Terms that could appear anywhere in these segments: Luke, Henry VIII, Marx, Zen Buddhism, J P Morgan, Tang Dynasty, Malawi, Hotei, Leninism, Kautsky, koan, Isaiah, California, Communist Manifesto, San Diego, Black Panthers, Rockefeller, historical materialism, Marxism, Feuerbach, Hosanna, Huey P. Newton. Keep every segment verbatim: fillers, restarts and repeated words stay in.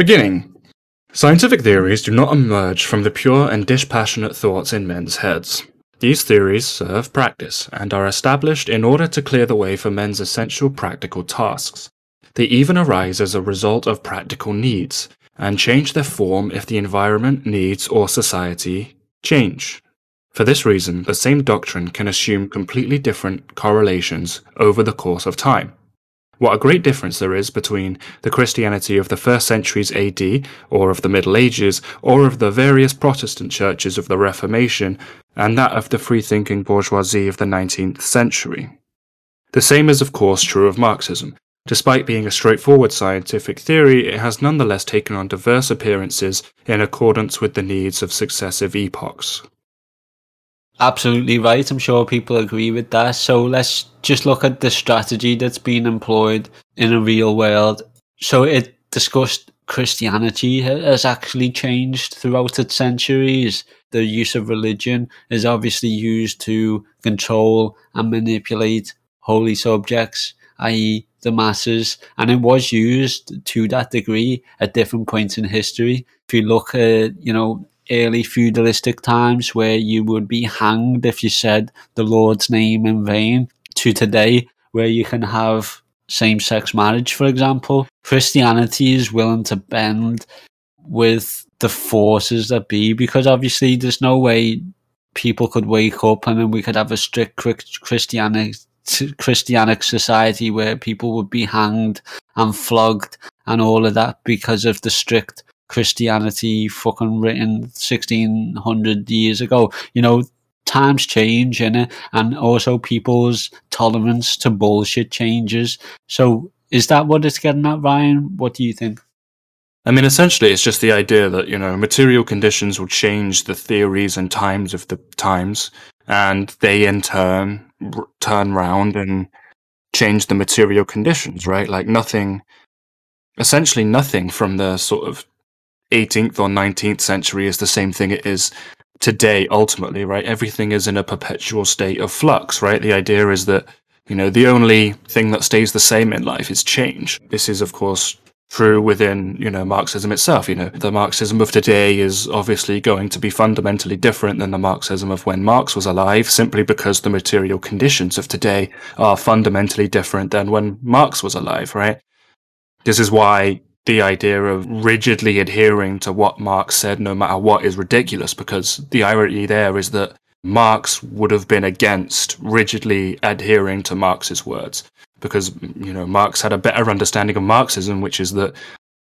Beginning. Scientific theories do not emerge from the pure and dispassionate thoughts in men's heads. These theories serve practice and are established in order to clear the way for men's essential practical tasks. They even arise as a result of practical needs, and change their form if the environment, needs, or society change. For this reason, the same doctrine can assume completely different correlations over the course of time. What a great difference there is between the Christianity of the first centuries A D, or of the Middle Ages, or of the various Protestant churches of the Reformation, and that of the free-thinking bourgeoisie of the nineteenth century. The same is of course true of Marxism. Despite being a straightforward scientific theory, it has nonetheless taken on diverse appearances in accordance with the needs of successive epochs. Absolutely right, I'm sure people agree with that. So let's just look at the strategy that's been employed in a real world. So it discussed Christianity has actually changed throughout its centuries. The use of religion is obviously used to control and manipulate holy subjects, that is the masses, and it was used to that degree at different points in history. If you look at, you know, early feudalistic times where you would be hanged if you said the Lord's name in vain, to today where you can have same-sex marriage, for example. Christianity is willing to bend with the forces that be, because obviously there's no way people could wake up and then we could have a strict Christianity Christianic society where people would be hanged and flogged and all of that because of the strict Christianity fucking written sixteen hundred years ago. You know, times change, innit? And also people's tolerance to bullshit changes. So is that what it's getting at, Ryan? What do you think? I mean, essentially, it's just the idea that, you know, material conditions will change the theories and times of the times, and they in turn turn round and change the material conditions, right? Like nothing, essentially nothing from the sort of eighteenth or nineteenth century is the same thing it is today, ultimately, right? Everything is in a perpetual state of flux, right? The idea is that, you know, the only thing that stays the same in life is change. This is, of course, true within, you know, Marxism itself. You know, the Marxism of today is obviously going to be fundamentally different than the Marxism of when Marx was alive, simply because the material conditions of today are fundamentally different than when Marx was alive, right? This is why the idea of rigidly adhering to what Marx said, no matter what, is ridiculous, because the irony there is that Marx would have been against rigidly adhering to Marx's words, because, you know, Marx had a better understanding of Marxism, which is that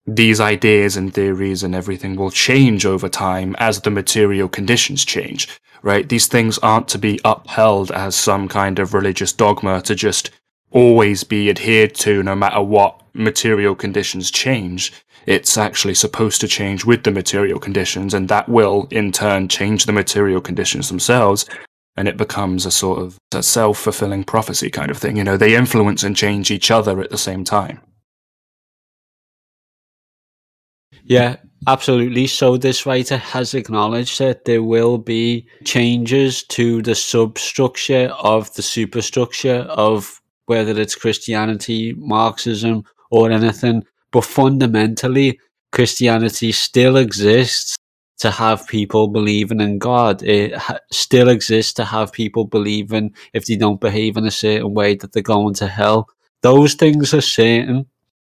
these ideas and theories and everything will change over time as the material conditions change, right? These things aren't to be upheld as some kind of religious dogma to just always be adhered to no matter what material conditions change. It's actually supposed to change with the material conditions, and that will, in turn, change the material conditions themselves. And it becomes a sort of a self-fulfilling prophecy kind of thing. You know, they influence and change each other at the same time. Yeah, absolutely. So this writer has acknowledged that there will be changes to the substructure of the superstructure of whether it's Christianity, Marxism, or anything. But fundamentally, Christianity still exists to have people believing in God. It ha- still exists to have people believing if they don't behave in a certain way that they're going to hell. Those things are certain.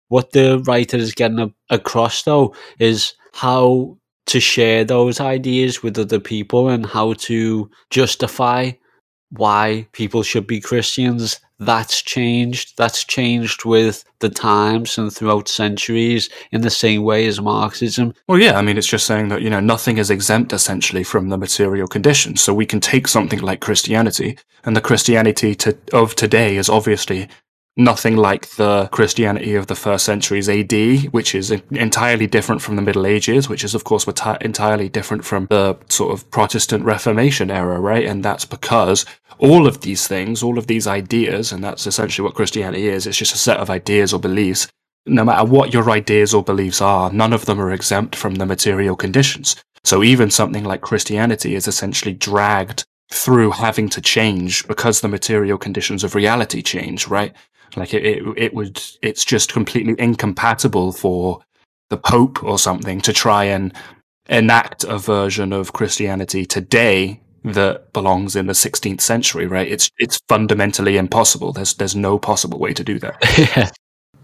What the writer is getting a- across, though, is how to share those ideas with other people and how to justify why people should be Christians. That's changed. That's changed with the times and throughout centuries in the same way as Marxism. Well, yeah, I mean, it's just saying that, you know, nothing is exempt essentially from the material conditions. So we can take something like Christianity, and the Christianity to, of today is obviously nothing like the Christianity of the first centuries A D, which is entirely different from the Middle Ages, which is, of course, entirely different from the sort of Protestant Reformation era, right? And that's because all of these things, all of these ideas, and that's essentially what Christianity is, it's just a set of ideas or beliefs. No matter what your ideas or beliefs are, none of them are exempt from the material conditions. So even something like Christianity is essentially dragged through having to change because the material conditions of reality change, right? Like it, it, it would, it's just completely incompatible for the Pope or something to try and enact a version of Christianity today that belongs in the sixteenth century, right? It's it's fundamentally impossible. There's there's no possible way to do that. Yeah,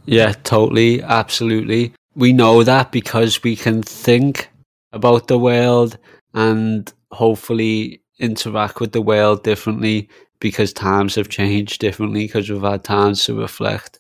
yeah, totally, absolutely. We know that because we can think about the world and hopefully interact with the world differently because times have changed differently, because we've had times to reflect.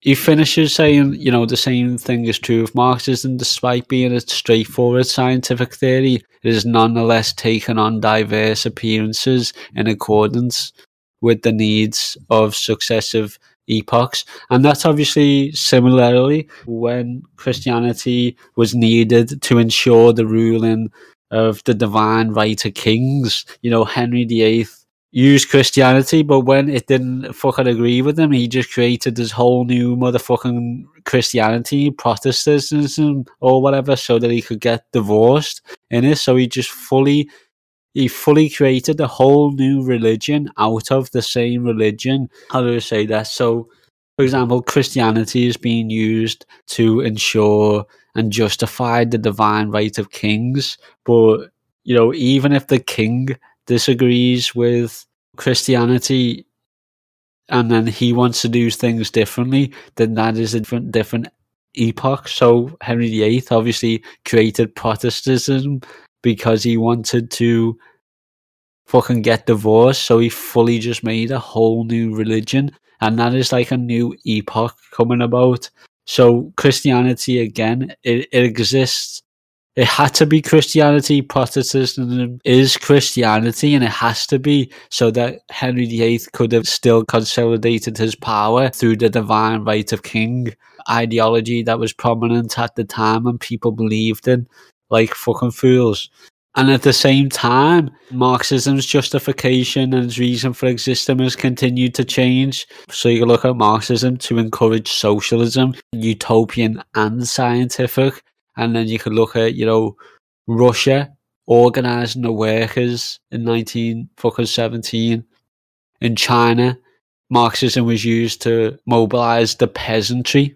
He finishes saying, you know, the same thing is true of Marxism. Despite being a straightforward scientific theory, it is nonetheless taken on diverse appearances in accordance with the needs of successive epochs. And that's obviously similarly when Christianity was needed to ensure the ruling of the divine right of kings. You know, Henry the Eighth used Christianity, but when it didn't fucking agree with him, he just created this whole new motherfucking Christianity, Protestantism or whatever, so that he could get divorced in it. So he just fully, he fully created a whole new religion out of the same religion. How do I say that? So, for example, Christianity is being used to ensure and justify the divine right of kings. But, you know, even if the king disagrees with Christianity and then he wants to do things differently, then that is a different, different epoch. So Henry the Eighth obviously created Protestantism because he wanted to fucking get divorced, so he fully just made a whole new religion, and that is like a new epoch coming about. So Christianity, again, it, it exists. It had to be Christianity. Protestantism is Christianity, and it has to be, so that Henry the Eighth could have still consolidated his power through the divine right of king ideology that was prominent at the time and people believed in like fucking fools. And at the same time, Marxism's justification and its reason for existence has continued to change. So you can look at Marxism to encourage socialism, utopian and scientific. And then you could look at, you know, Russia organizing the workers in nineteen fucking seventeen. In China, Marxism was used to mobilize the peasantry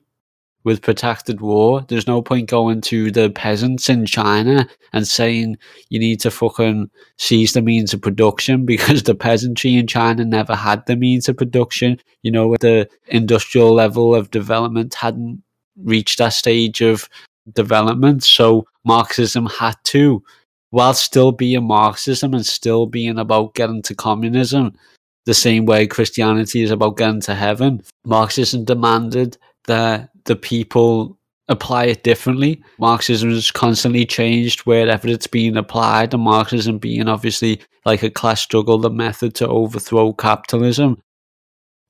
with protracted war. There's no point going to the peasants in China and saying you need to fucking seize the means of production, because the peasantry in China never had the means of production. You know, the industrial level of development hadn't reached that stage of development, so Marxism had to, while still being Marxism and still being about getting to communism, the same way Christianity is about getting to heaven, Marxism demanded that the people apply it differently. Marxism is constantly changed wherever it's being applied, and Marxism being obviously like a class struggle, the method to overthrow capitalism.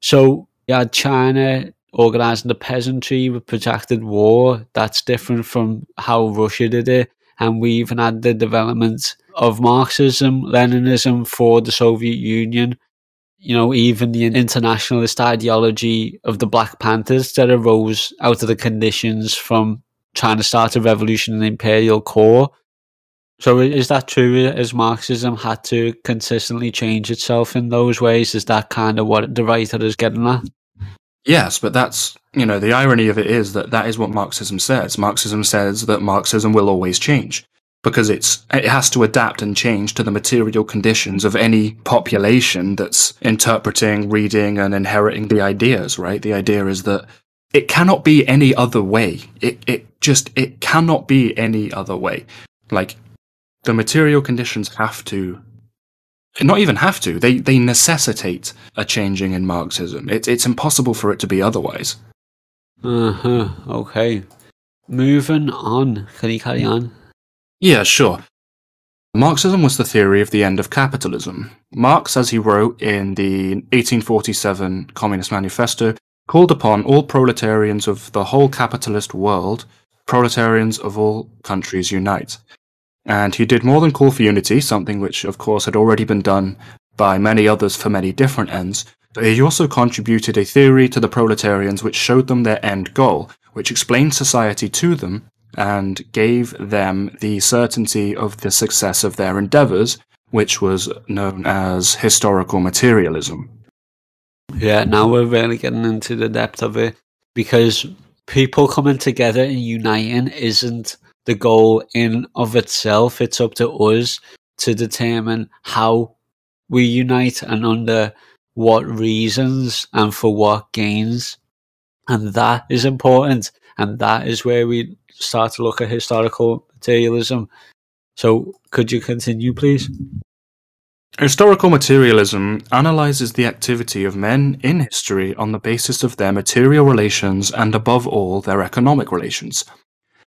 So yeah, China organising the peasantry with protracted war, that's different from how Russia did it. And we even had the development of Marxism, Leninism for the Soviet Union, you know, even the internationalist ideology of the Black Panthers that arose out of the conditions from trying to start a revolution in the imperial core. So is that true, as Marxism had to consistently change itself in those ways? Is that kind of what the writer is getting at? Yes, but that's, you know, the irony of it is that that is what Marxism says. Marxism says that Marxism will always change because it's it has to adapt and change to the material conditions of any population that's interpreting, reading, and inheriting the ideas, right? The idea is that it cannot be any other way. It it just, it cannot be any other way. Like, the material conditions have to Not even have to. They they necessitate a changing in Marxism. It's it's impossible for it to be otherwise. Uh huh. Okay. Moving on. Can you carry on? Yeah, sure. Marxism was the theory of the end of capitalism. Marx, as he wrote in the eighteen forty-seven Communist Manifesto, called upon all proletarians of the whole capitalist world, proletarians of all countries unite. And he did more than call for unity, something which, of course, had already been done by many others for many different ends. But he also contributed a theory to the proletarians which showed them their end goal, which explained society to them and gave them the certainty of the success of their endeavors, which was known as historical materialism. Yeah, now we're really getting into the depth of it, because people coming together and uniting isn't the goal in of itself. It's up to us to determine how we unite and under what reasons and for what gains. And that is important. And that is where we start to look at historical materialism. So could you continue, please? Historical materialism analyzes the activity of men in history on the basis of their material relations and, above all, their economic relations.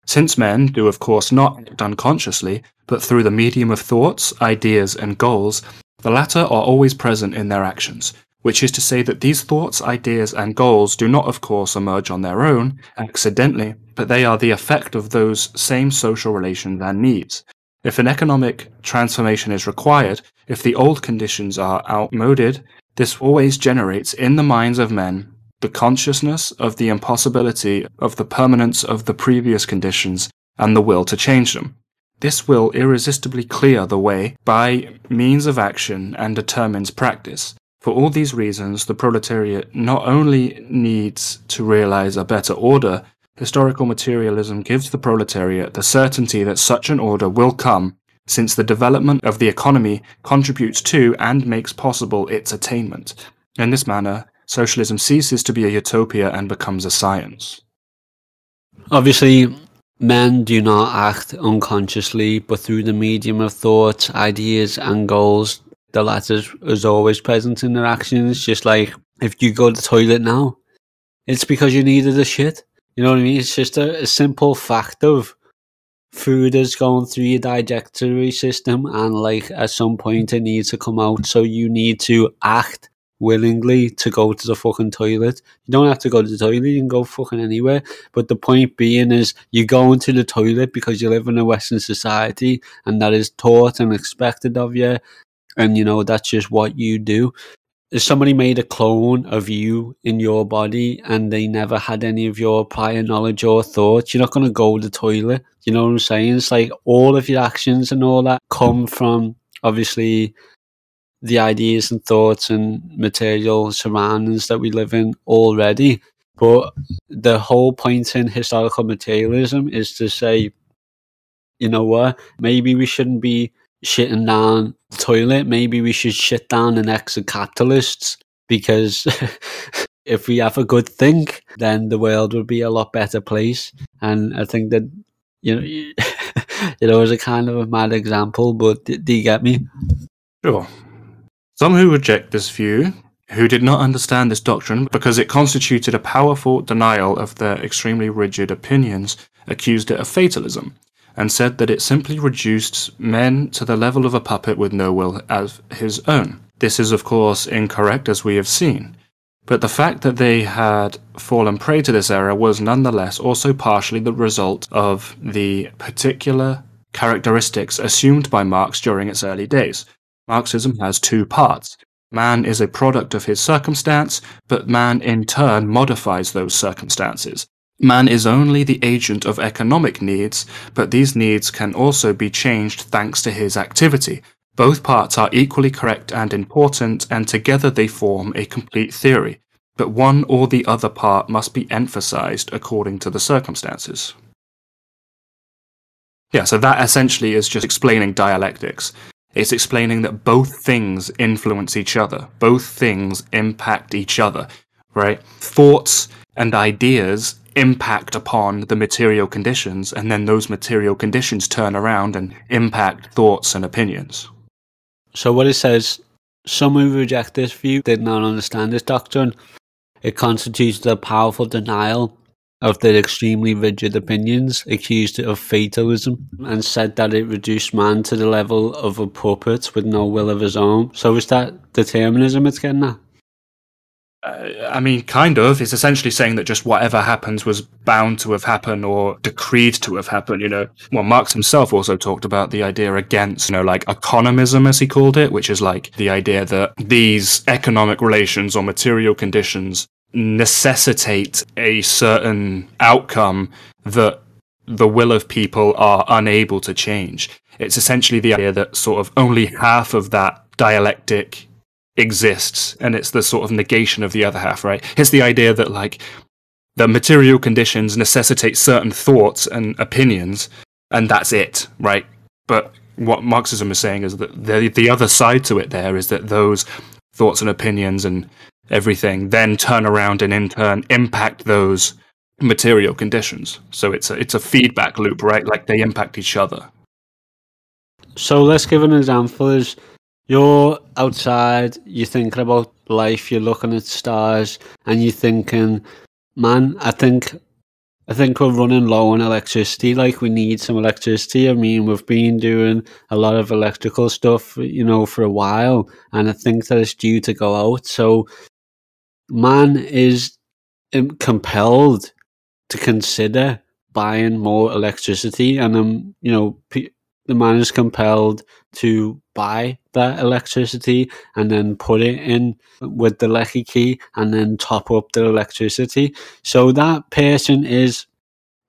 Since men do, of course, not act unconsciously, but through the medium of thoughts, ideas, and goals, the latter are always present in their actions, which is to say that these thoughts, ideas, and goals do not, of course, emerge on their own, accidentally, but they are the effect of those same social relations and needs. If an economic transformation is required, if the old conditions are outmoded, this always generates in the minds of men the consciousness of the impossibility of the permanence of the previous conditions and the will to change them. This will irresistibly clear the way by means of action and determines practice. For all these reasons, the proletariat not only needs to realize a better order, historical materialism gives the proletariat the certainty that such an order will come, since the development of the economy contributes to and makes possible its attainment. In this manner, socialism ceases to be a utopia and becomes a science. Obviously, men do not act unconsciously, but through the medium of thoughts, ideas, and goals, the latter is always present in their actions. Just like if you go to the toilet now, it's because you needed a shit. You know what I mean? It's just a, a simple fact of food is going through your digestive system, and like at some point it needs to come out. So you need to act willingly to go to the fucking toilet. You don't have to go to the toilet, you can go fucking anywhere. But the point being is you go into the toilet because you live in a Western society and that is taught and expected of you. And you know, that's just what you do. If somebody made a clone of you in your body and they never had any of your prior knowledge or thoughts, you're not going to go to the toilet. You know what I'm saying? It's like all of your actions and all that come from, obviously, the ideas and thoughts and material surroundings that we live in already. But the whole point in historical materialism is to say, you know what, maybe we shouldn't be shitting down the toilet, maybe we should shit down the necks of capitalists, because if we have a good think, then the world would be a lot better place. And I think that, you know, you know, it's a kind of a mad example, but d- do you get me? Sure. Some who reject this view, who did not understand this doctrine because it constituted a powerful denial of their extremely rigid opinions, accused it of fatalism, and said that it simply reduced men to the level of a puppet with no will as his own. This is, of course, incorrect, as we have seen. But the fact that they had fallen prey to this error was nonetheless also partially the result of the particular characteristics assumed by Marx during its early days. Marxism has two parts. Man is a product of his circumstance, but man in turn modifies those circumstances. Man is only the agent of economic needs, but these needs can also be changed thanks to his activity. Both parts are equally correct and important, and together they form a complete theory, but one or the other part must be emphasized according to the circumstances. Yeah, so that essentially is just explaining dialectics. It's explaining that both things influence each other, both things impact each other, right? Thoughts and ideas impact upon the material conditions, and then those material conditions turn around and impact thoughts and opinions. So what it says, some who reject this view did not understand this doctrine. It constitutes a powerful denial of their extremely rigid opinions, accused it of fatalism, and said that it reduced man to the level of a puppet with no will of his own. So is that determinism it's getting at? I mean, kind of. It's essentially saying that just whatever happens was bound to have happened or decreed to have happened, you know. Well, Marx himself also talked about the idea against, you know, like economism, as he called it, which is like the idea that these economic relations or material conditions necessitate a certain outcome that the will of people are unable to change. It's essentially the idea that sort of only half of that dialectic exists, and it's the sort of negation of the other half, right? It's the idea that, like, that material conditions necessitate certain thoughts and opinions, and that's it, right? But what Marxism is saying is that the, the other side to it there is that those thoughts and opinions and everything then turn around and in turn impact those material conditions. So it's a, it's a feedback loop, right? Like they impact each other. So let's give an example. Is you're outside, you're thinking about life, you're looking at stars, and you're thinking, man, I think I think we're running low on electricity. Like, we need some electricity. I mean, we've been doing a lot of electrical stuff, you know, for a while, and I think that it's due to go out. So man is compelled to consider buying more electricity, and, um, you know, p- the man is compelled to buy that electricity and then put it in with the lecky key and then top up the electricity. So that person is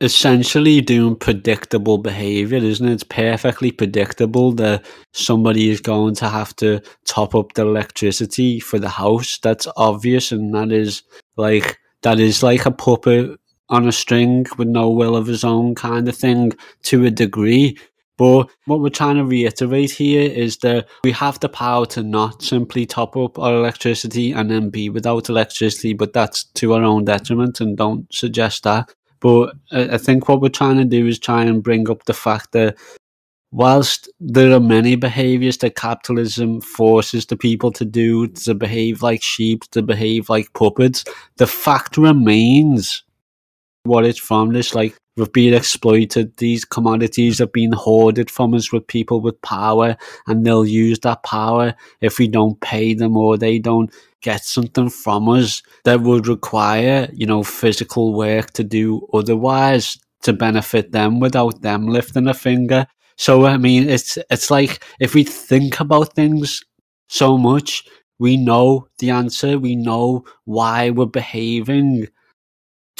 essentially doing predictable behavior, isn't it? It's perfectly predictable that somebody is going to have to top up the electricity for the house. That's obvious, and that is like that is like a puppet on a string with no will of his own kind of thing to a degree. But what we're trying to reiterate here is that we have the power to not simply top up our electricity and then be without electricity, but that's to our own detriment, and don't suggest that. But I think what we're trying to do is try and bring up the fact that whilst there are many behaviours that capitalism forces the people to do, to behave like sheep, to behave like puppets, the fact remains what it's from. This, like, we've been exploited, these commodities have been hoarded from us with people with power, and they'll use that power if we don't pay them or they don't get something from us that would require, you know, physical work to do otherwise to benefit them without them lifting a finger. So, I mean, it's it's like, if we think about things so much, we know the answer, we know why we're behaving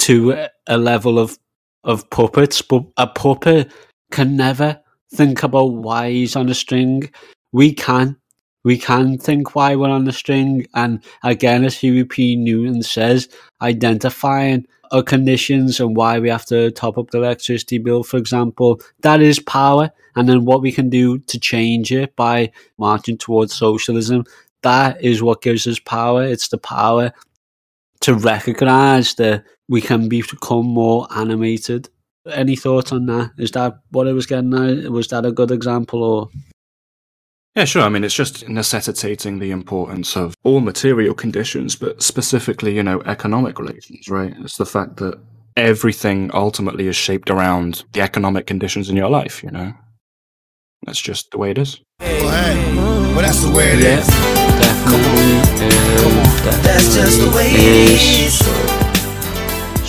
to a level of of puppets, but a puppet can never think about why he's on a string. We can. We can think why we're on the string. And again, as Huey P. Newton says, identifying our conditions and why we have to top up the electricity bill, for example, that is power. And then what we can do to change it by marching towards socialism, that is what gives us power. It's the power to recognise that we can become more animated. Any thoughts on that? Is that what I was getting at? Was that a good example? Or yeah, sure. I mean, it's just necessitating the importance of all material conditions, but specifically, you know, economic relations, right? It's the fact that everything ultimately is shaped around the economic conditions in your life, you know? That's just the way it is. Hey. Well, hey. Well, that's the way it yeah. is. Definitely. Come on. Come on. That's just the way it is.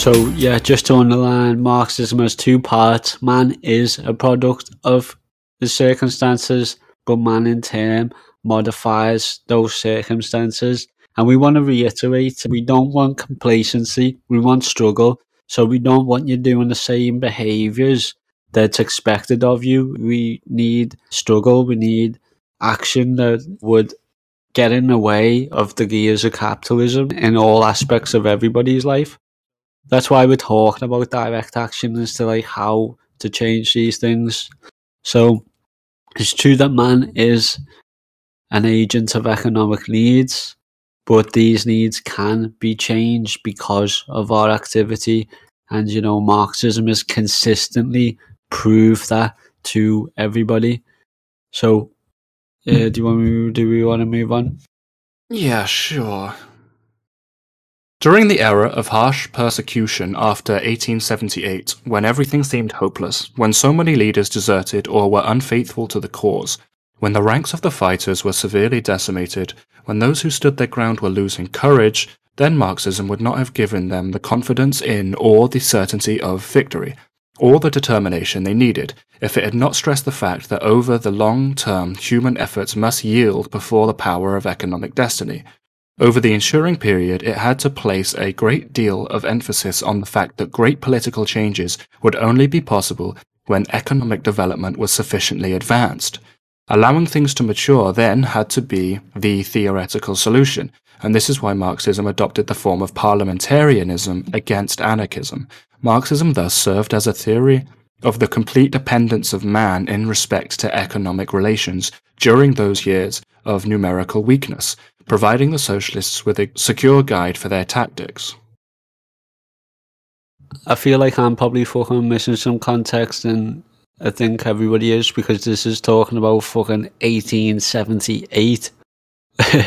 So yeah, just to underline, Marxism has two parts. Man is a product of the circumstances, but man in turn modifies those circumstances. And we want to reiterate, we don't want complacency, we want struggle. So we don't want you doing the same behaviours that's expected of you. We need struggle, we need action that would get in the way of the gears of capitalism in all aspects of everybody's life. That's why we're talking about direct action as to like how to change these things. So it's true that man is an agent of economic needs, but these needs can be changed because of our activity. And, you know, Marxism has consistently proved that to everybody. So uh, do you want me, do we want to move on? Yeah, sure. During the era of harsh persecution after eighteen seventy-eight, when everything seemed hopeless, when so many leaders deserted or were unfaithful to the cause, when the ranks of the fighters were severely decimated, when those who stood their ground were losing courage, then Marxism would not have given them the confidence in or the certainty of victory, or the determination they needed, if it had not stressed the fact that over the long term human efforts must yield before the power of economic destiny. Over the ensuing period, it had to place a great deal of emphasis on the fact that great political changes would only be possible when economic development was sufficiently advanced. Allowing things to mature then had to be the theoretical solution, and this is why Marxism adopted the form of parliamentarianism against anarchism. Marxism thus served as a theory of the complete dependence of man in respect to economic relations during those years of numerical weakness, providing the socialists with a secure guide for their tactics. I feel like I'm probably fucking missing some context, and I think everybody is, because this is talking about fucking eighteen seventy-eight.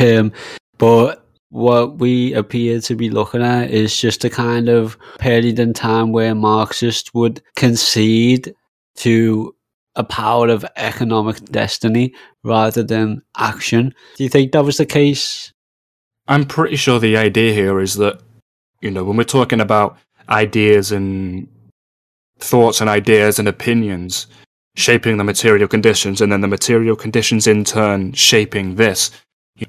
um, but what we appear to be looking at is just a kind of period in time where Marxists would concede to a power of economic destiny rather than action. Do you think that was the case? I'm pretty sure the idea here is that, you know, when we're talking about ideas and thoughts and ideas and opinions shaping the material conditions, and then the material conditions in turn shaping this.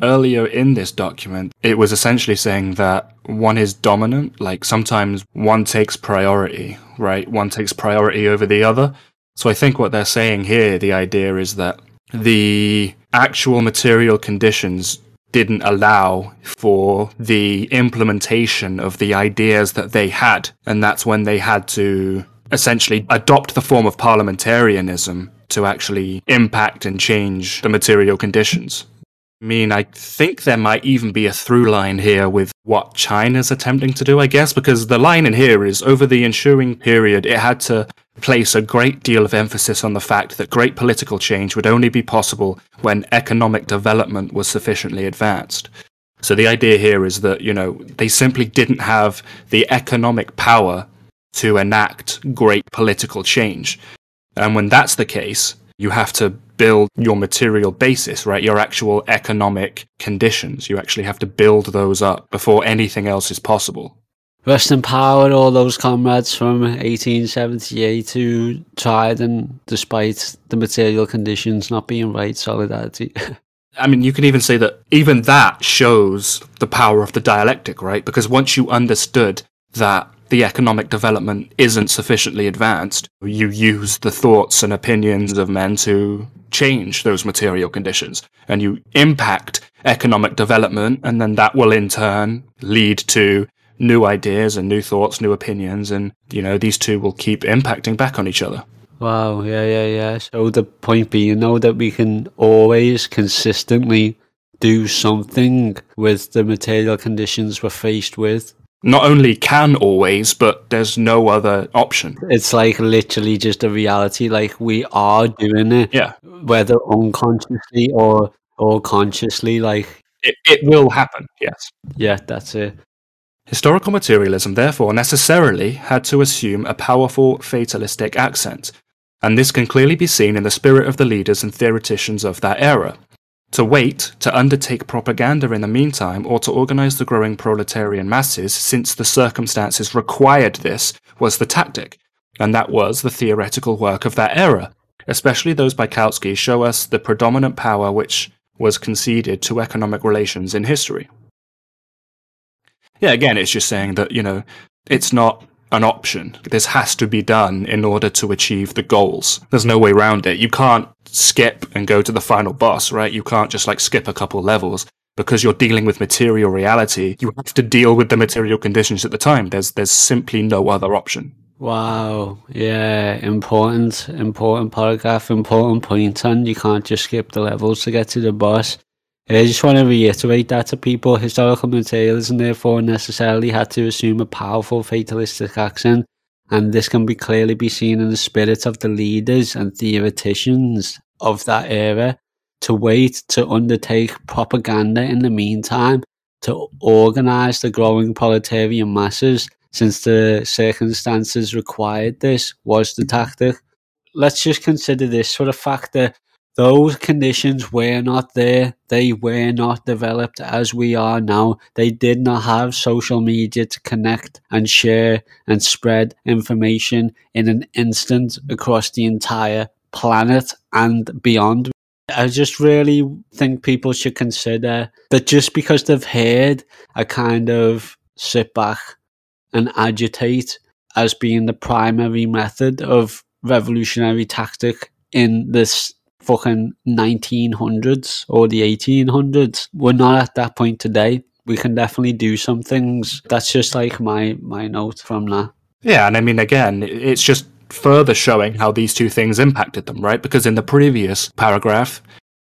Earlier in this document, it was essentially saying that one is dominant, like sometimes one takes priority, right? One takes priority over the other. So I think what they're saying here, the idea is that the actual material conditions didn't allow for the implementation of the ideas that they had, and that's when they had to essentially adopt the form of parliamentarianism to actually impact and change the material conditions. I mean, I think there might even be a through line here with what China's attempting to do, I guess, because the line in here is, over the ensuing period, it had to place a great deal of emphasis on the fact that great political change would only be possible when economic development was sufficiently advanced. So the idea here is that, you know, they simply didn't have the economic power to enact great political change. And when that's the case, you have to build your material basis, right? Your actual economic conditions. You actually have to build those up before anything else is possible. Rest in power, all those comrades from eighteen seventy-eight who tried, and despite the material conditions not being right, solidarity. I mean, you can even say that even that shows the power of the dialectic, right? Because once you understood that the economic development isn't sufficiently advanced, you use the thoughts and opinions of men to change those material conditions, and you impact economic development, and then that will in turn lead to new ideas and new thoughts, new opinions, and, you know, these two will keep impacting back on each other. Wow, yeah, yeah, yeah. So the point being, though, that we can always consistently do something with the material conditions we're faced with. Not only can always, but there's no other option. It's like literally just a reality. Like, we are doing it, yeah. Whether unconsciously or or consciously. Like it, it will happen. Yes. Yeah, that's it. Historical materialism, therefore, necessarily had to assume a powerful fatalistic accent, and this can clearly be seen in the spirit of the leaders and theoreticians of that era. To wait, to undertake propaganda in the meantime, or to organize the growing proletarian masses, since the circumstances required this, was the tactic, and that was the theoretical work of that era. Especially those by Kautsky show us the predominant power which was conceded to economic relations in history. Yeah, again, it's just saying that, you know, it's not an option. This has to be done in order to achieve the goals. There's no way around it. You can't skip and go to the final boss, right? You can't just like skip a couple levels, because you're dealing with material reality. You have to deal with the material conditions at the time. There's there's simply no other option. Wow. Yeah. Important, important paragraph, important point. And you can't just skip the levels to get to the boss. I just want to reiterate that to people. Historical materialism, therefore, necessarily had to assume a powerful fatalistic accent, and this can be clearly be seen in the spirit of the leaders and theoreticians of that era. To wait, to undertake propaganda in the meantime, to organise the growing proletarian masses, since the circumstances required this, was the tactic. Let's just consider this for the fact that those conditions were not there. They were not developed as we are now. They did not have social media to connect and share and spread information in an instant across the entire planet and beyond. I just really think people should consider that just because they've heard a kind of sit back and agitate as being the primary method of revolutionary tactic in this fucking nineteen hundreds or the eighteen hundreds. We're not at that point today. we can definitely do some things. That's just like my, my note from that. Yeah, and I mean, again, it's just further showing how these two things impacted them, right? Because in the previous paragraph,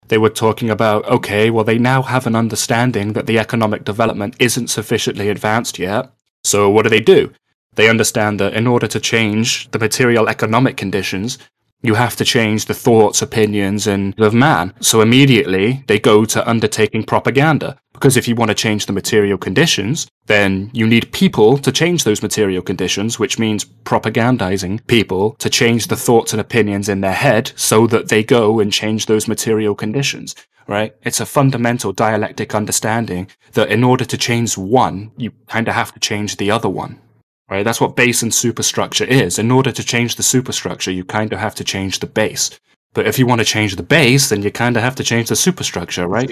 they were talking about, okay, well, they now have an understanding that the economic development isn't sufficiently advanced yet. So what do they do? They understand that in order to change the material economic conditions, you have to change the thoughts, opinions, and of man. So immediately they go to undertaking propaganda, because if you want to change the material conditions, then you need people to change those material conditions, which means propagandizing people to change the thoughts and opinions in their head so that they go and change those material conditions, right? It's a fundamental dialectic understanding that in order to change one, you kind of have to change the other one. Right, that's what base and superstructure is. In order to change the superstructure, you kind of have to change the base. But if you want to change the base, then you kind of have to change the superstructure, right?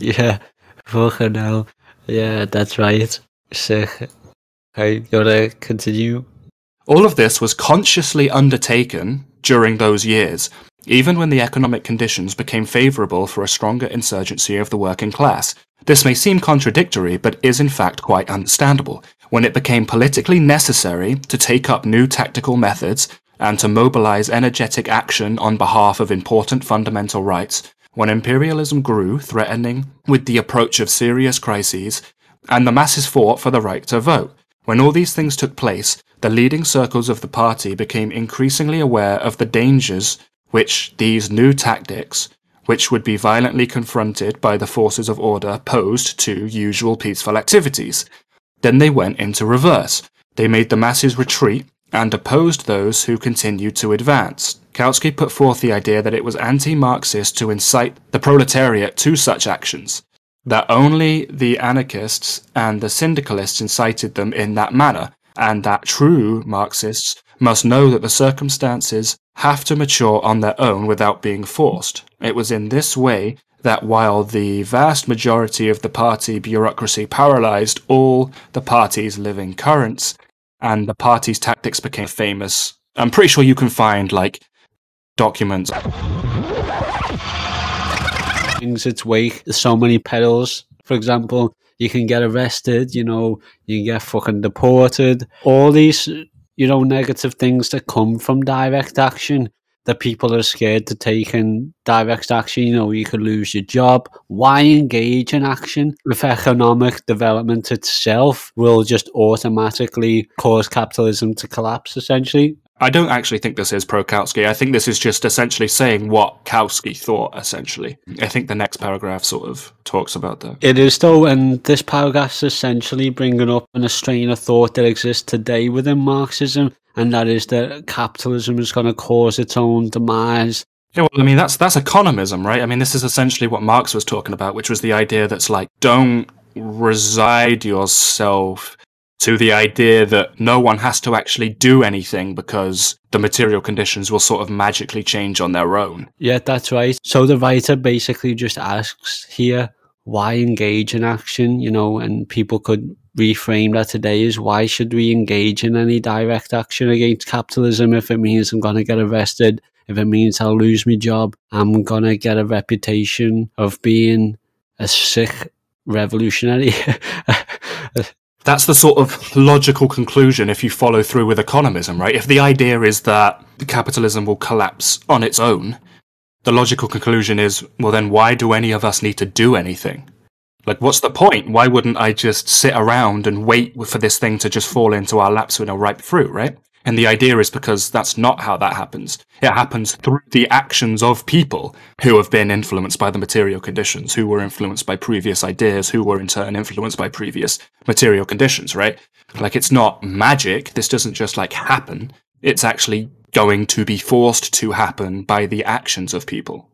Yeah, fucking hell. Yeah, that's right. Sick. Hey, you want to continue? All of this was consciously undertaken during those years, even when the economic conditions became favourable for a stronger insurgency of the working class. This may seem contradictory, but is in fact quite understandable. When it became politically necessary to take up new tactical methods and to mobilize energetic action on behalf of important fundamental rights, when imperialism grew, threatening with the approach of serious crises, and the masses fought for the right to vote. When all these things took place, the leading circles of the party became increasingly aware of the dangers which these new tactics, which would be violently confronted by the forces of order, posed to usual peaceful activities. Then they went into reverse. They made the masses retreat and opposed those who continued to advance. Kautsky put forth the idea that it was anti-Marxist to incite the proletariat to such actions, that only the anarchists and the syndicalists incited them in that manner, and that true Marxists must know that the circumstances have to mature on their own without being forced. It was in this way that while the vast majority of the party bureaucracy paralysed all the party's living currents, and the party's tactics became famous. I'm pretty sure you can find, like, documents. Things its wake, there's so many perils. For example, you can get arrested, you know, you can get fucking deported. All these, you know, negative things that come from direct action that people are scared to take in direct action. You know, you could lose your job. Why engage in action if economic development itself will just automatically cause capitalism to collapse, essentially? I don't actually think this is pro-Kautsky. I think this is just essentially saying what Kautsky thought, essentially. I think the next paragraph sort of talks about that. It is, though, and this paragraph's essentially bringing up an a strain of thought that exists today within Marxism, and that is that capitalism is going to cause its own demise. Yeah, well, I mean, that's, that's economism, right? I mean, this is essentially what Marx was talking about, which was the idea that's like, don't reside yourself to the idea that no one has to actually do anything because the material conditions will sort of magically change on their own. Yeah, that's right. So the writer basically just asks here, why engage in action? You know, and people could reframe that today as, why should we engage in any direct action against capitalism if it means I'm going to get arrested, if it means I'll lose my job, I'm going to get a reputation of being a sick revolutionary. That's the sort of logical conclusion if you follow through with economism, right? If the idea is that capitalism will collapse on its own, the logical conclusion is, well, then why do any of us need to do anything? Like, what's the point? Why wouldn't I just sit around and wait for this thing to just fall into our laps with a ripe fruit, right? And the idea is because that's not how that happens. It happens through the actions of people who have been influenced by the material conditions, who were influenced by previous ideas, who were in turn influenced by previous material conditions, right? Like, it's not magic. This doesn't just, like, happen. It's actually going to be forced to happen by the actions of people.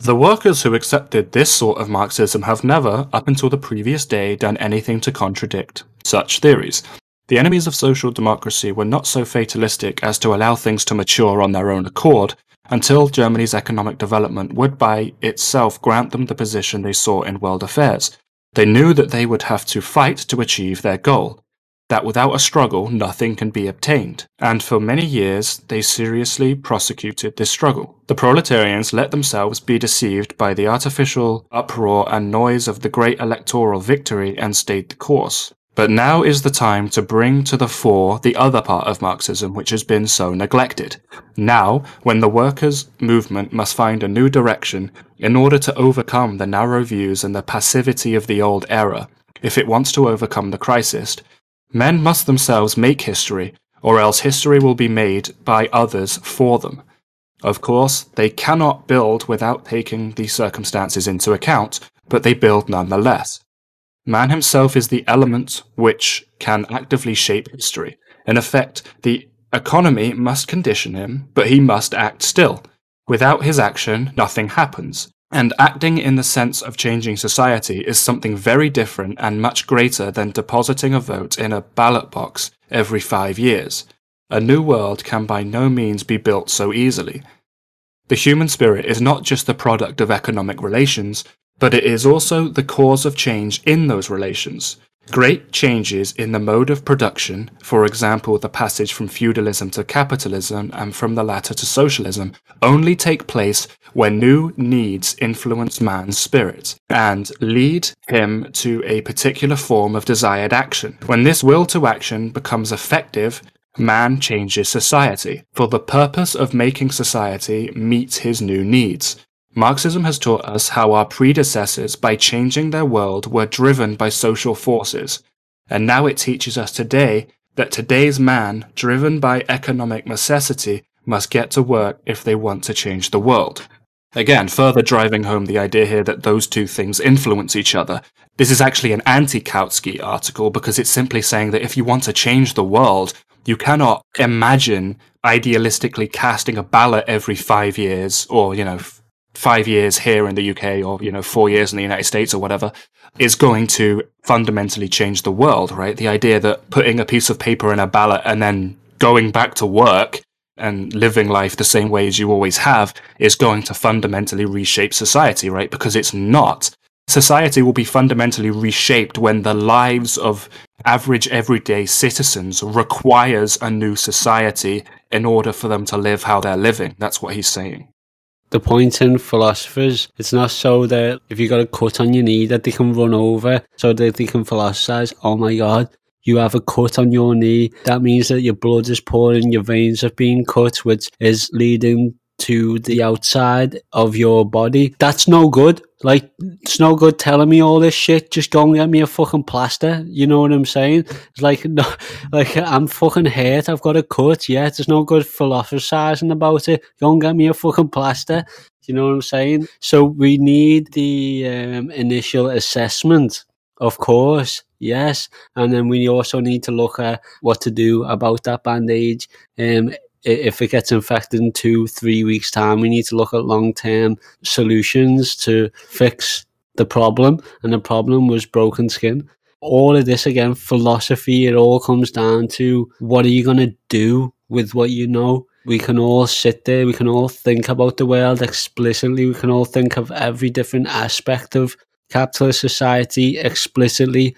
The workers who accepted this sort of Marxism have never, up until the previous day, done anything to contradict such theories. The enemies of social democracy were not so fatalistic as to allow things to mature on their own accord until Germany's economic development would by itself grant them the position they sought in world affairs. They knew that they would have to fight to achieve their goal. that without a struggle nothing can be obtained, and for many years they seriously prosecuted this struggle. The proletarians let themselves be deceived by the artificial uproar and noise of the great electoral victory and stayed the course. But now is the time to bring to the fore the other part of Marxism which has been so neglected. Now, when the workers' movement must find a new direction in order to overcome the narrow views and the passivity of the old era, if it wants to overcome the crisis, men must themselves make history, or else history will be made by others for them. Of course, they cannot build without taking the circumstances into account, but they build nonetheless. Man himself is the element which can actively shape history. In effect, the economy must condition him, but he must act still. Without his action, nothing happens. And acting in the sense of changing society is something very different and much greater than depositing a vote in a ballot box every five years. A new world can by no means be built so easily. The human spirit is not just the product of economic relations, but it is also the cause of change in those relations. Great changes in the mode of production, for example the passage from feudalism to capitalism and from the latter to socialism, only take place when new needs influence man's spirit and lead him to a particular form of desired action. When this will to action becomes effective, man changes society, for the purpose of making society meet his new needs. Marxism has taught us how our predecessors, by changing their world, were driven by social forces, and now it teaches us today that today's man, driven by economic necessity, must get to work if they want to change the world. Again, further driving home the idea here that those two things influence each other. This is actually an anti-Kautsky article because it's simply saying that if you want to change the world, you cannot imagine idealistically casting a ballot every five years or, you know, five years here in the U K or, you know, four years in the United States or whatever, is going to fundamentally change the world, right? The idea that putting a piece of paper in a ballot and then going back to work and living life the same way as you always have is going to fundamentally reshape society, right? Because it's not. Society will be fundamentally reshaped when the lives of average everyday citizens requires a new society in order for them to live how they're living. That's what he's saying. The point in philosophers, it's not so that if you got a cut on your knee that they can run over so that they can philosophize, oh my God, you have a cut on your knee. That means that your blood is pouring, your veins have been cut, which is leading to the outside of your body. That's no good. Like, it's no good telling me all this shit. Just go and get me a fucking plaster. You know what I'm saying? It's like, no, like I'm fucking hurt. I've got a cut. Yeah, there's no good philosophizing about it. Go and get me a fucking plaster. You know what I'm saying? So we need the um, initial assessment, of course. Yes. And then we also need to look at what to do about that bandage. Um, If it gets infected in two, three weeks' time, we need to look at long-term solutions to fix the problem. And the problem was broken skin. All of this, again, philosophy, it all comes down to what are you going to do with what you know? We can all sit there. We can all think about the world explicitly. We can all think of every different aspect of capitalist society explicitly.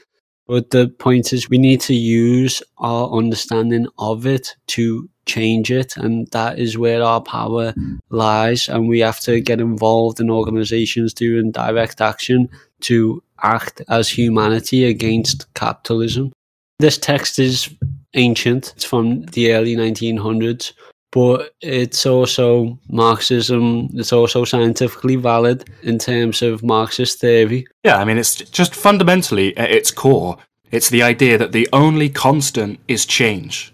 But the point is we need to use our understanding of it to change it, and that is where our power lies, and we have to get involved in organizations doing direct action to act as humanity against capitalism. This text is ancient. It's from the early nineteen hundreds, but it's also Marxism. It's also scientifically valid in terms of Marxist theory. Yeah, I mean, it's just fundamentally at its core, it's the idea that the only constant is change.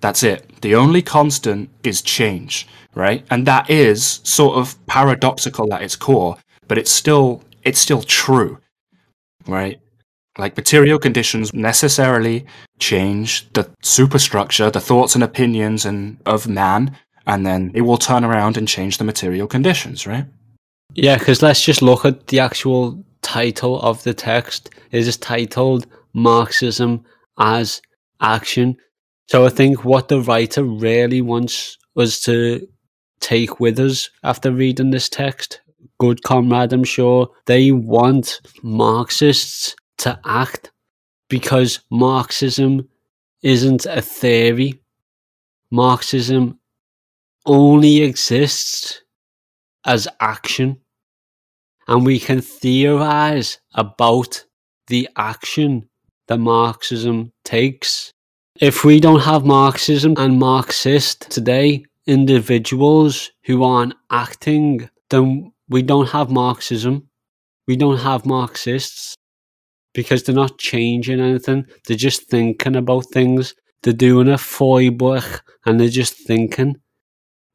That's it. The only constant is change, right? And that is sort of paradoxical at its core, but it's still it's still true, right? Like material conditions necessarily change the superstructure, the thoughts and opinions and of man, and then it will turn around and change the material conditions, right? Yeah, because let's just look at the actual title of the text. It is titled Marxism as Action. So I think what the writer really wants us to take with us after reading this text, good comrade, I'm sure, they want Marxists to act, because Marxism isn't a theory. Marxism only exists as action, and we can theorize about the action that Marxism takes. If we don't have Marxism and Marxist today, individuals who aren't acting, then we don't have Marxism. We don't have Marxists because they're not changing anything. They're just thinking about things. They're doing a Feuerbach and they're just thinking.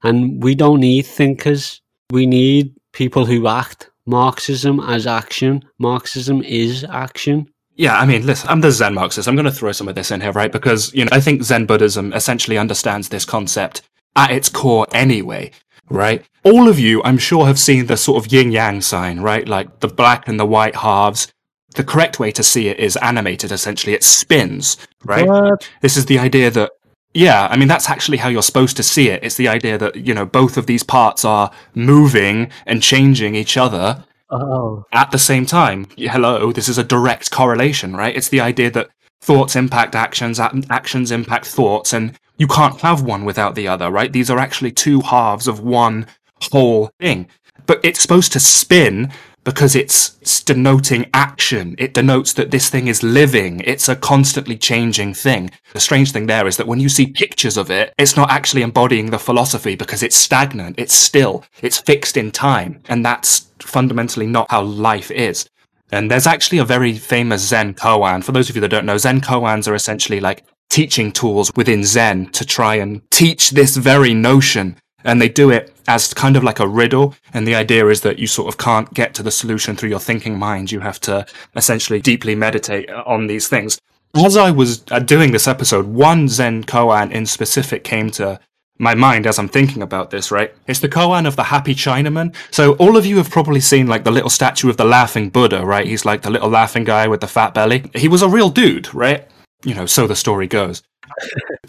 And we don't need thinkers. We need people who act. Marxism as action. Marxism is action. Yeah, I mean, listen, I'm the Zen Marxist. I'm going to throw some of this in here, right? Because, you know, I think Zen Buddhism essentially understands this concept at its core anyway, right? All of you, I'm sure, have seen the sort of yin-yang sign, right? Like the black and the white halves. The correct way to see it is animated, essentially. It spins, right? What? This is the idea that, yeah, I mean, that's actually how you're supposed to see it. It's the idea that, you know, both of these parts are moving and changing each other. Oh. At the same time, hello, this is a direct correlation, right? It's the idea that thoughts impact actions, actions impact thoughts, and you can't have one without the other, right? These are actually two halves of one whole thing. But it's supposed to spin because it's, it's denoting action. It denotes that this thing is living. It's a constantly changing thing. The strange thing there is that when you see pictures of it, it's not actually embodying the philosophy because it's stagnant, it's still, it's fixed in time, and that's fundamentally not how life is. And there's actually a very famous Zen koan. For those of you that don't know, Zen koans are essentially like teaching tools within Zen to try and teach this very notion. And they do it as kind of like a riddle. And the idea is that you sort of can't get to the solution through your thinking mind. You have to essentially deeply meditate on these things. As I was doing this episode, one Zen koan in specific came to my mind as I'm thinking about this, right? It's the koan of the happy Chinaman. So all of you have probably seen like the little statue of the laughing Buddha, right? He's like the little laughing guy with the fat belly. He was a real dude, right? You know, so the story goes.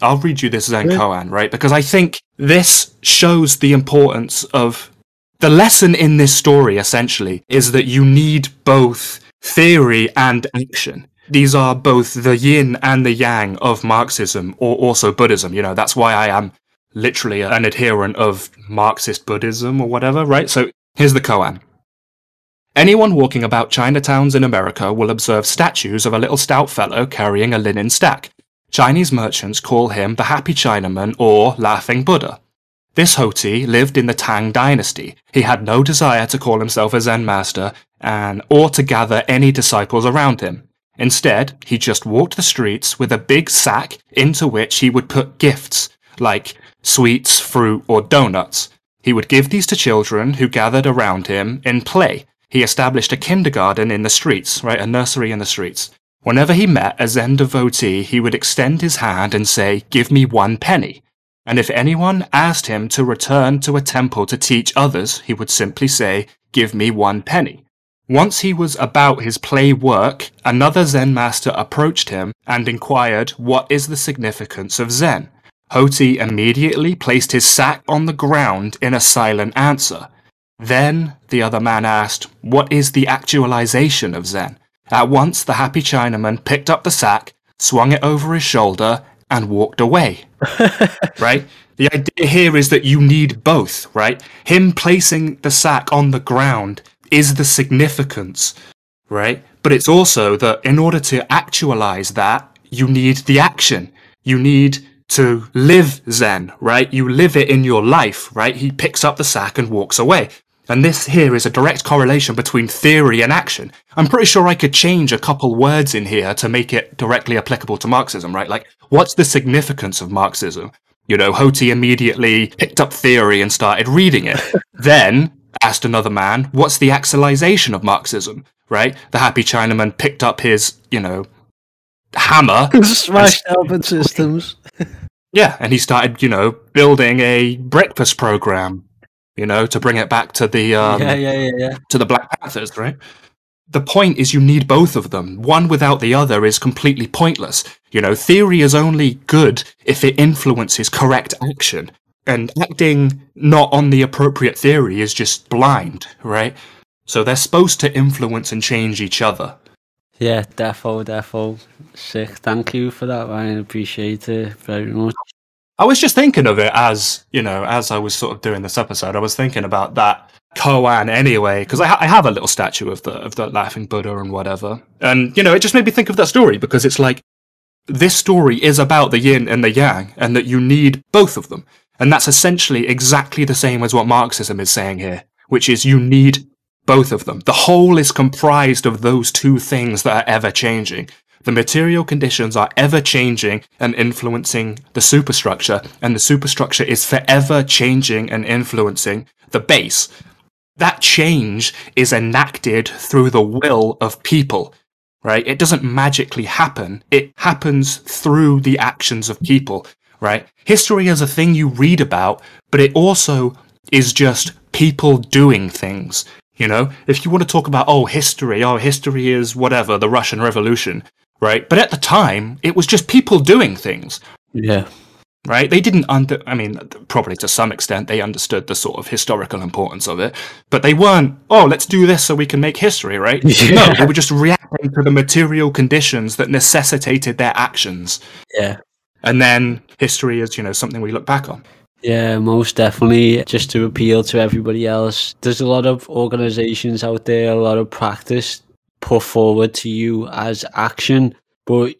I'll read you this Zen koan, right? Because I think this shows the importance of the lesson in this story, essentially, is that you need both theory and action. These are both the yin and the yang of Marxism, or also Buddhism. You know, that's why I am literally an adherent of Marxist Buddhism or whatever, right? So here's the koan. Anyone walking about Chinatowns in America will observe statues of a little stout fellow carrying a linen stack. Chinese merchants call him the Happy Chinaman or Laughing Buddha. This Hotei lived in the Tang Dynasty. He had no desire to call himself a Zen master and or to gather any disciples around him. Instead, he just walked the streets with a big sack into which he would put gifts, like sweets, fruit, or donuts. He would give these to children who gathered around him in play. He established a kindergarten in the streets, right, a nursery in the streets. Whenever he met a Zen devotee, he would extend his hand and say, "Give me one penny." And if anyone asked him to return to a temple to teach others, he would simply say, "Give me one penny." Once he was about his play work, another Zen master approached him and inquired, "What is the significance of Zen?" Hotei immediately placed his sack on the ground in a silent answer. Then the other man asked, "What is the actualization of Zen?" At once, the happy Chinaman picked up the sack, swung it over his shoulder, and walked away. Right? The idea here is that you need both, right? Him placing the sack on the ground is the significance, right? But it's also that in order to actualize that, you need the action. You need to live Zen, right? You live it in your life, right? He picks up the sack and walks away. And this here is a direct correlation between theory and action. I'm pretty sure I could change a couple words in here to make it directly applicable to Marxism, right? Like, what's the significance of Marxism? You know, Hotei immediately picked up theory and started reading it. Then asked another man, what's the actualization of Marxism, right? The happy Chinaman picked up his, you know, hammer. Smashed Albert systems. Yeah, and he started, you know, building a breakfast program. You know, to bring it back to the um, yeah, yeah, yeah, yeah. to the Black Panthers, right? The point is you need both of them. One without the other is completely pointless. You know, theory is only good if it influences correct action. And acting not on the appropriate theory is just blind, right? So they're supposed to influence and change each other. Yeah, defo, defo. Sick. Thank you for that, Ryan. Appreciate it very much. I was just thinking of it as, you know, as I was sort of doing this episode, I was thinking about that koan anyway, because I, ha- I have a little statue of the of the Laughing Buddha and whatever. And, you know, it just made me think of that story because it's like, this story is about the yin and the yang and that you need both of them. And that's essentially exactly the same as what Marxism is saying here, which is you need both of them. The whole is comprised of those two things that are ever changing. The material conditions are ever changing and influencing the superstructure, and the superstructure is forever changing and influencing the base. That change is enacted through the will of people, right? It doesn't magically happen. It happens through the actions of people, right? History is a thing you read about, but it also is just people doing things. You know, if you want to talk about, oh, history, oh, history is whatever, the Russian Revolution, right? But at the time, it was just people doing things. Yeah. Right? They didn't under, I mean, probably to some extent, they understood the sort of historical importance of it, but they weren't, oh, let's do this so we can make history, right? Yeah. No, they were just reacting to the material conditions that necessitated their actions. Yeah. And then history is, you know, something we look back on. Yeah, most definitely. Just to appeal to everybody else, there's a lot of organizations out there, a lot of practice put forward to you as action, but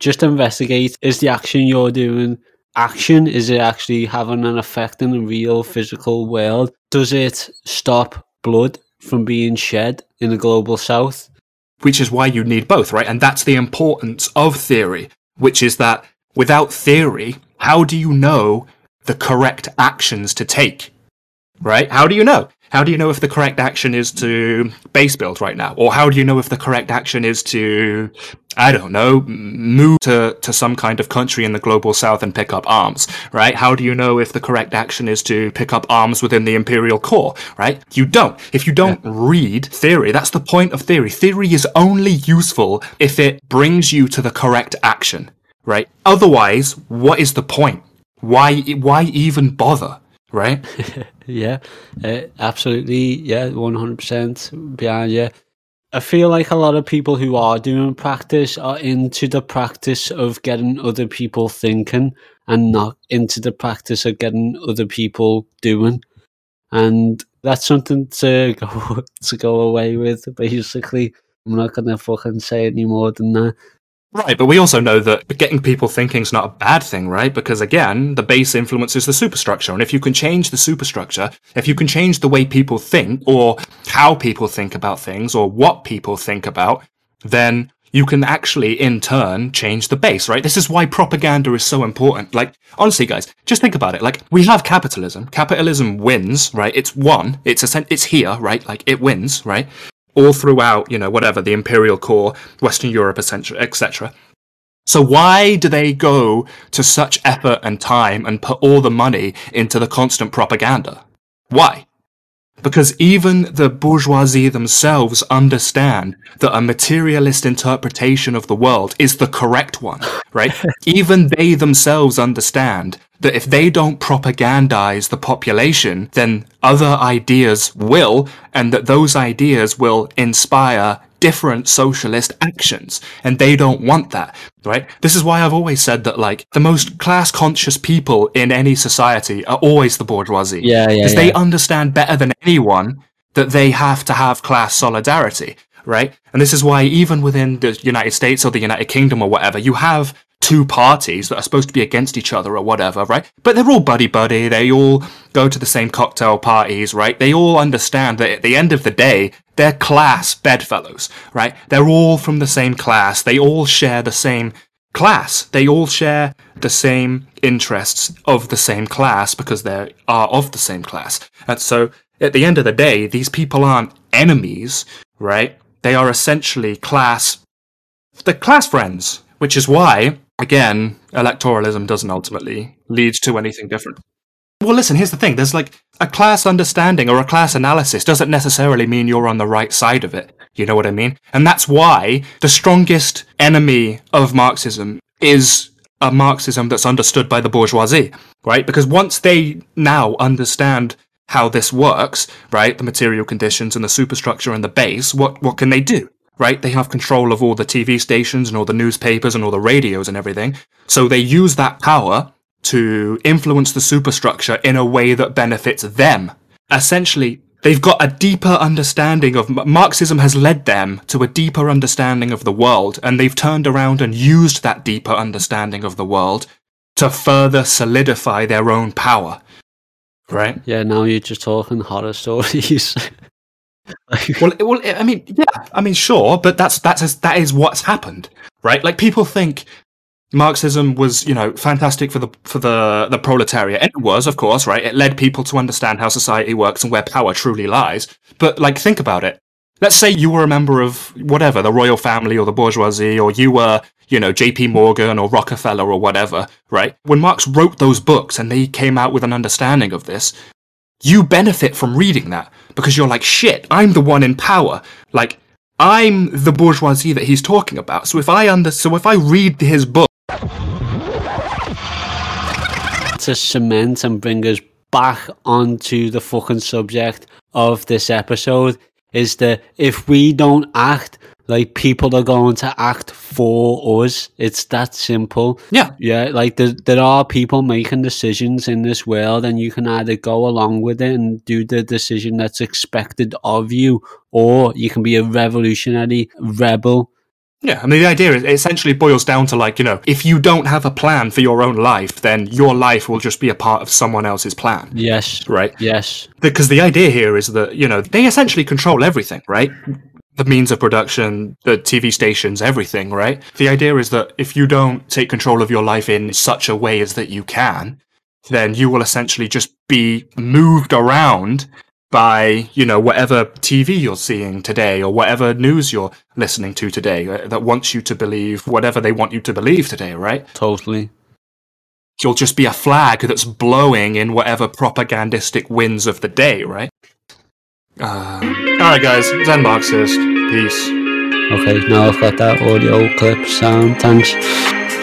just investigate, is the action you're doing action? Is it actually having an effect in the real physical world? Does it stop blood from being shed in the global south? Which is why you need both, right? And that's the importance of theory, which is that without theory, how do you know the correct actions to take, right? How do you know? How do you know if the correct action is to base build right now? Or how do you know if the correct action is to, I don't know, move to, to some kind of country in the global south and pick up arms, right? How do you know if the correct action is to pick up arms within the imperial core, right? You don't. If you don't yeah. read theory, that's the point of theory. Theory is only useful if it brings you to the correct action, right? Otherwise, what is the point? Why why even bother, right? yeah, uh, absolutely. Yeah, one hundred percent behind you. I feel like a lot of people who are doing practice are into the practice of getting other people thinking and not into the practice of getting other people doing. And that's something to go, to go away with, basically. I'm not going to fucking say any more than that. Right, but we also know that getting people thinking is not a bad thing, right? Because again, the base influences the superstructure. And if you can change the superstructure, if you can change the way people think or how people think about things or what people think about, then you can actually, in turn, change the base, right? This is why propaganda is so important. Like, honestly, guys, just think about it. Like, we have capitalism. Capitalism wins, right? It's won. It's a, it's here, right? Like, it wins, right? All throughout, you know, whatever, the imperial core, Western Europe, et cetera. So why do they go to such effort and time and put all the money into the constant propaganda? Why? Because even the bourgeoisie themselves understand that a materialist interpretation of the world is the correct one, right? Even they themselves understand that if they don't propagandize the population, then other ideas will, and that those ideas will inspire different socialist actions, and they don't want that, right? This is why I've always said that, like, the most class-conscious people in any society are always the bourgeoisie. Yeah, yeah, because yeah. they understand better than anyone that they have to have class solidarity, right? And this is why even within the United States or the United Kingdom or whatever, you have two parties that are supposed to be against each other or whatever, right? But they're all buddy-buddy, they all go to the same cocktail parties, right? They all understand that at the end of the day, they're class bedfellows, right? They're all from the same class, they all share the same class, they all share the same interests of the same class because they are of the same class. And so, at the end of the day, these people aren't enemies, right? They are essentially class, they're class friends, which is why, again, electoralism doesn't ultimately lead to anything different. Well, listen, here's the thing. There's like a class understanding or a class analysis doesn't necessarily mean you're on the right side of it. You know what I mean? And that's why the strongest enemy of Marxism is a Marxism that's understood by the bourgeoisie, right? Because once they now understand how this works, right, the material conditions and the superstructure and the base, what, what can they do? right? They have control of all the T V stations and all the newspapers and all the radios and everything. So they use that power to influence the superstructure in a way that benefits them. Essentially, they've got a deeper understanding of... Marxism has led them to a deeper understanding of the world, and they've turned around and used that deeper understanding of the world to further solidify their own power, right? Yeah, now you're just talking horror stories. Like, well, well, I mean, yeah, I mean, sure, but that's that's that is what's happened, right? Like, people think Marxism was, you know, fantastic for the for the the proletariat, and it was, of course, right? It led people to understand how society works and where power truly lies. But like, think about it. Let's say you were a member of whatever, the royal family or the bourgeoisie, or you were, you know, J P Morgan or Rockefeller or whatever, right? When Marx wrote those books and they came out with an understanding of this, you benefit from reading that because you're like, shit, I'm the one in power. Like, I'm the bourgeoisie that he's talking about. So if I under, so if I read his book to cement and bring us back onto the fucking subject of this episode is that if we don't act, like, people are going to act for us. It's that simple. Yeah. Yeah, like, there, there are people making decisions in this world, and you can either go along with it and do the decision that's expected of you, or you can be a revolutionary rebel. Yeah, I mean, the idea is, it essentially boils down to, like, you know, if you don't have a plan for your own life, then your life will just be a part of someone else's plan. Yes. Right? Yes. Because the idea here is that, you know, they essentially control everything, right? The means of production, the T V stations, everything, right? The idea is that if you don't take control of your life in such a way as that you can, then you will essentially just be moved around by, you know, whatever T V you're seeing today or whatever news you're listening to today that wants you to believe whatever they want you to believe today, right? Totally. You'll just be a flag that's blowing in whatever propagandistic winds of the day, right? Uh, Alright guys, Zen Marxist, peace. Okay, now I've got that audio clip sound, thanks.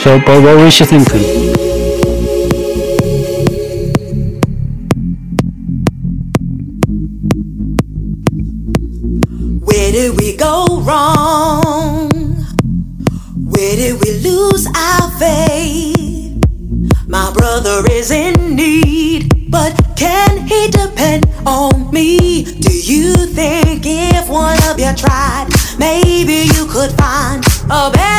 So, but what was you thinking? Where did we go wrong? Where did we lose our faith? My brother is in need, but can he depend on me? Do you think if one of you tried, maybe you could find a better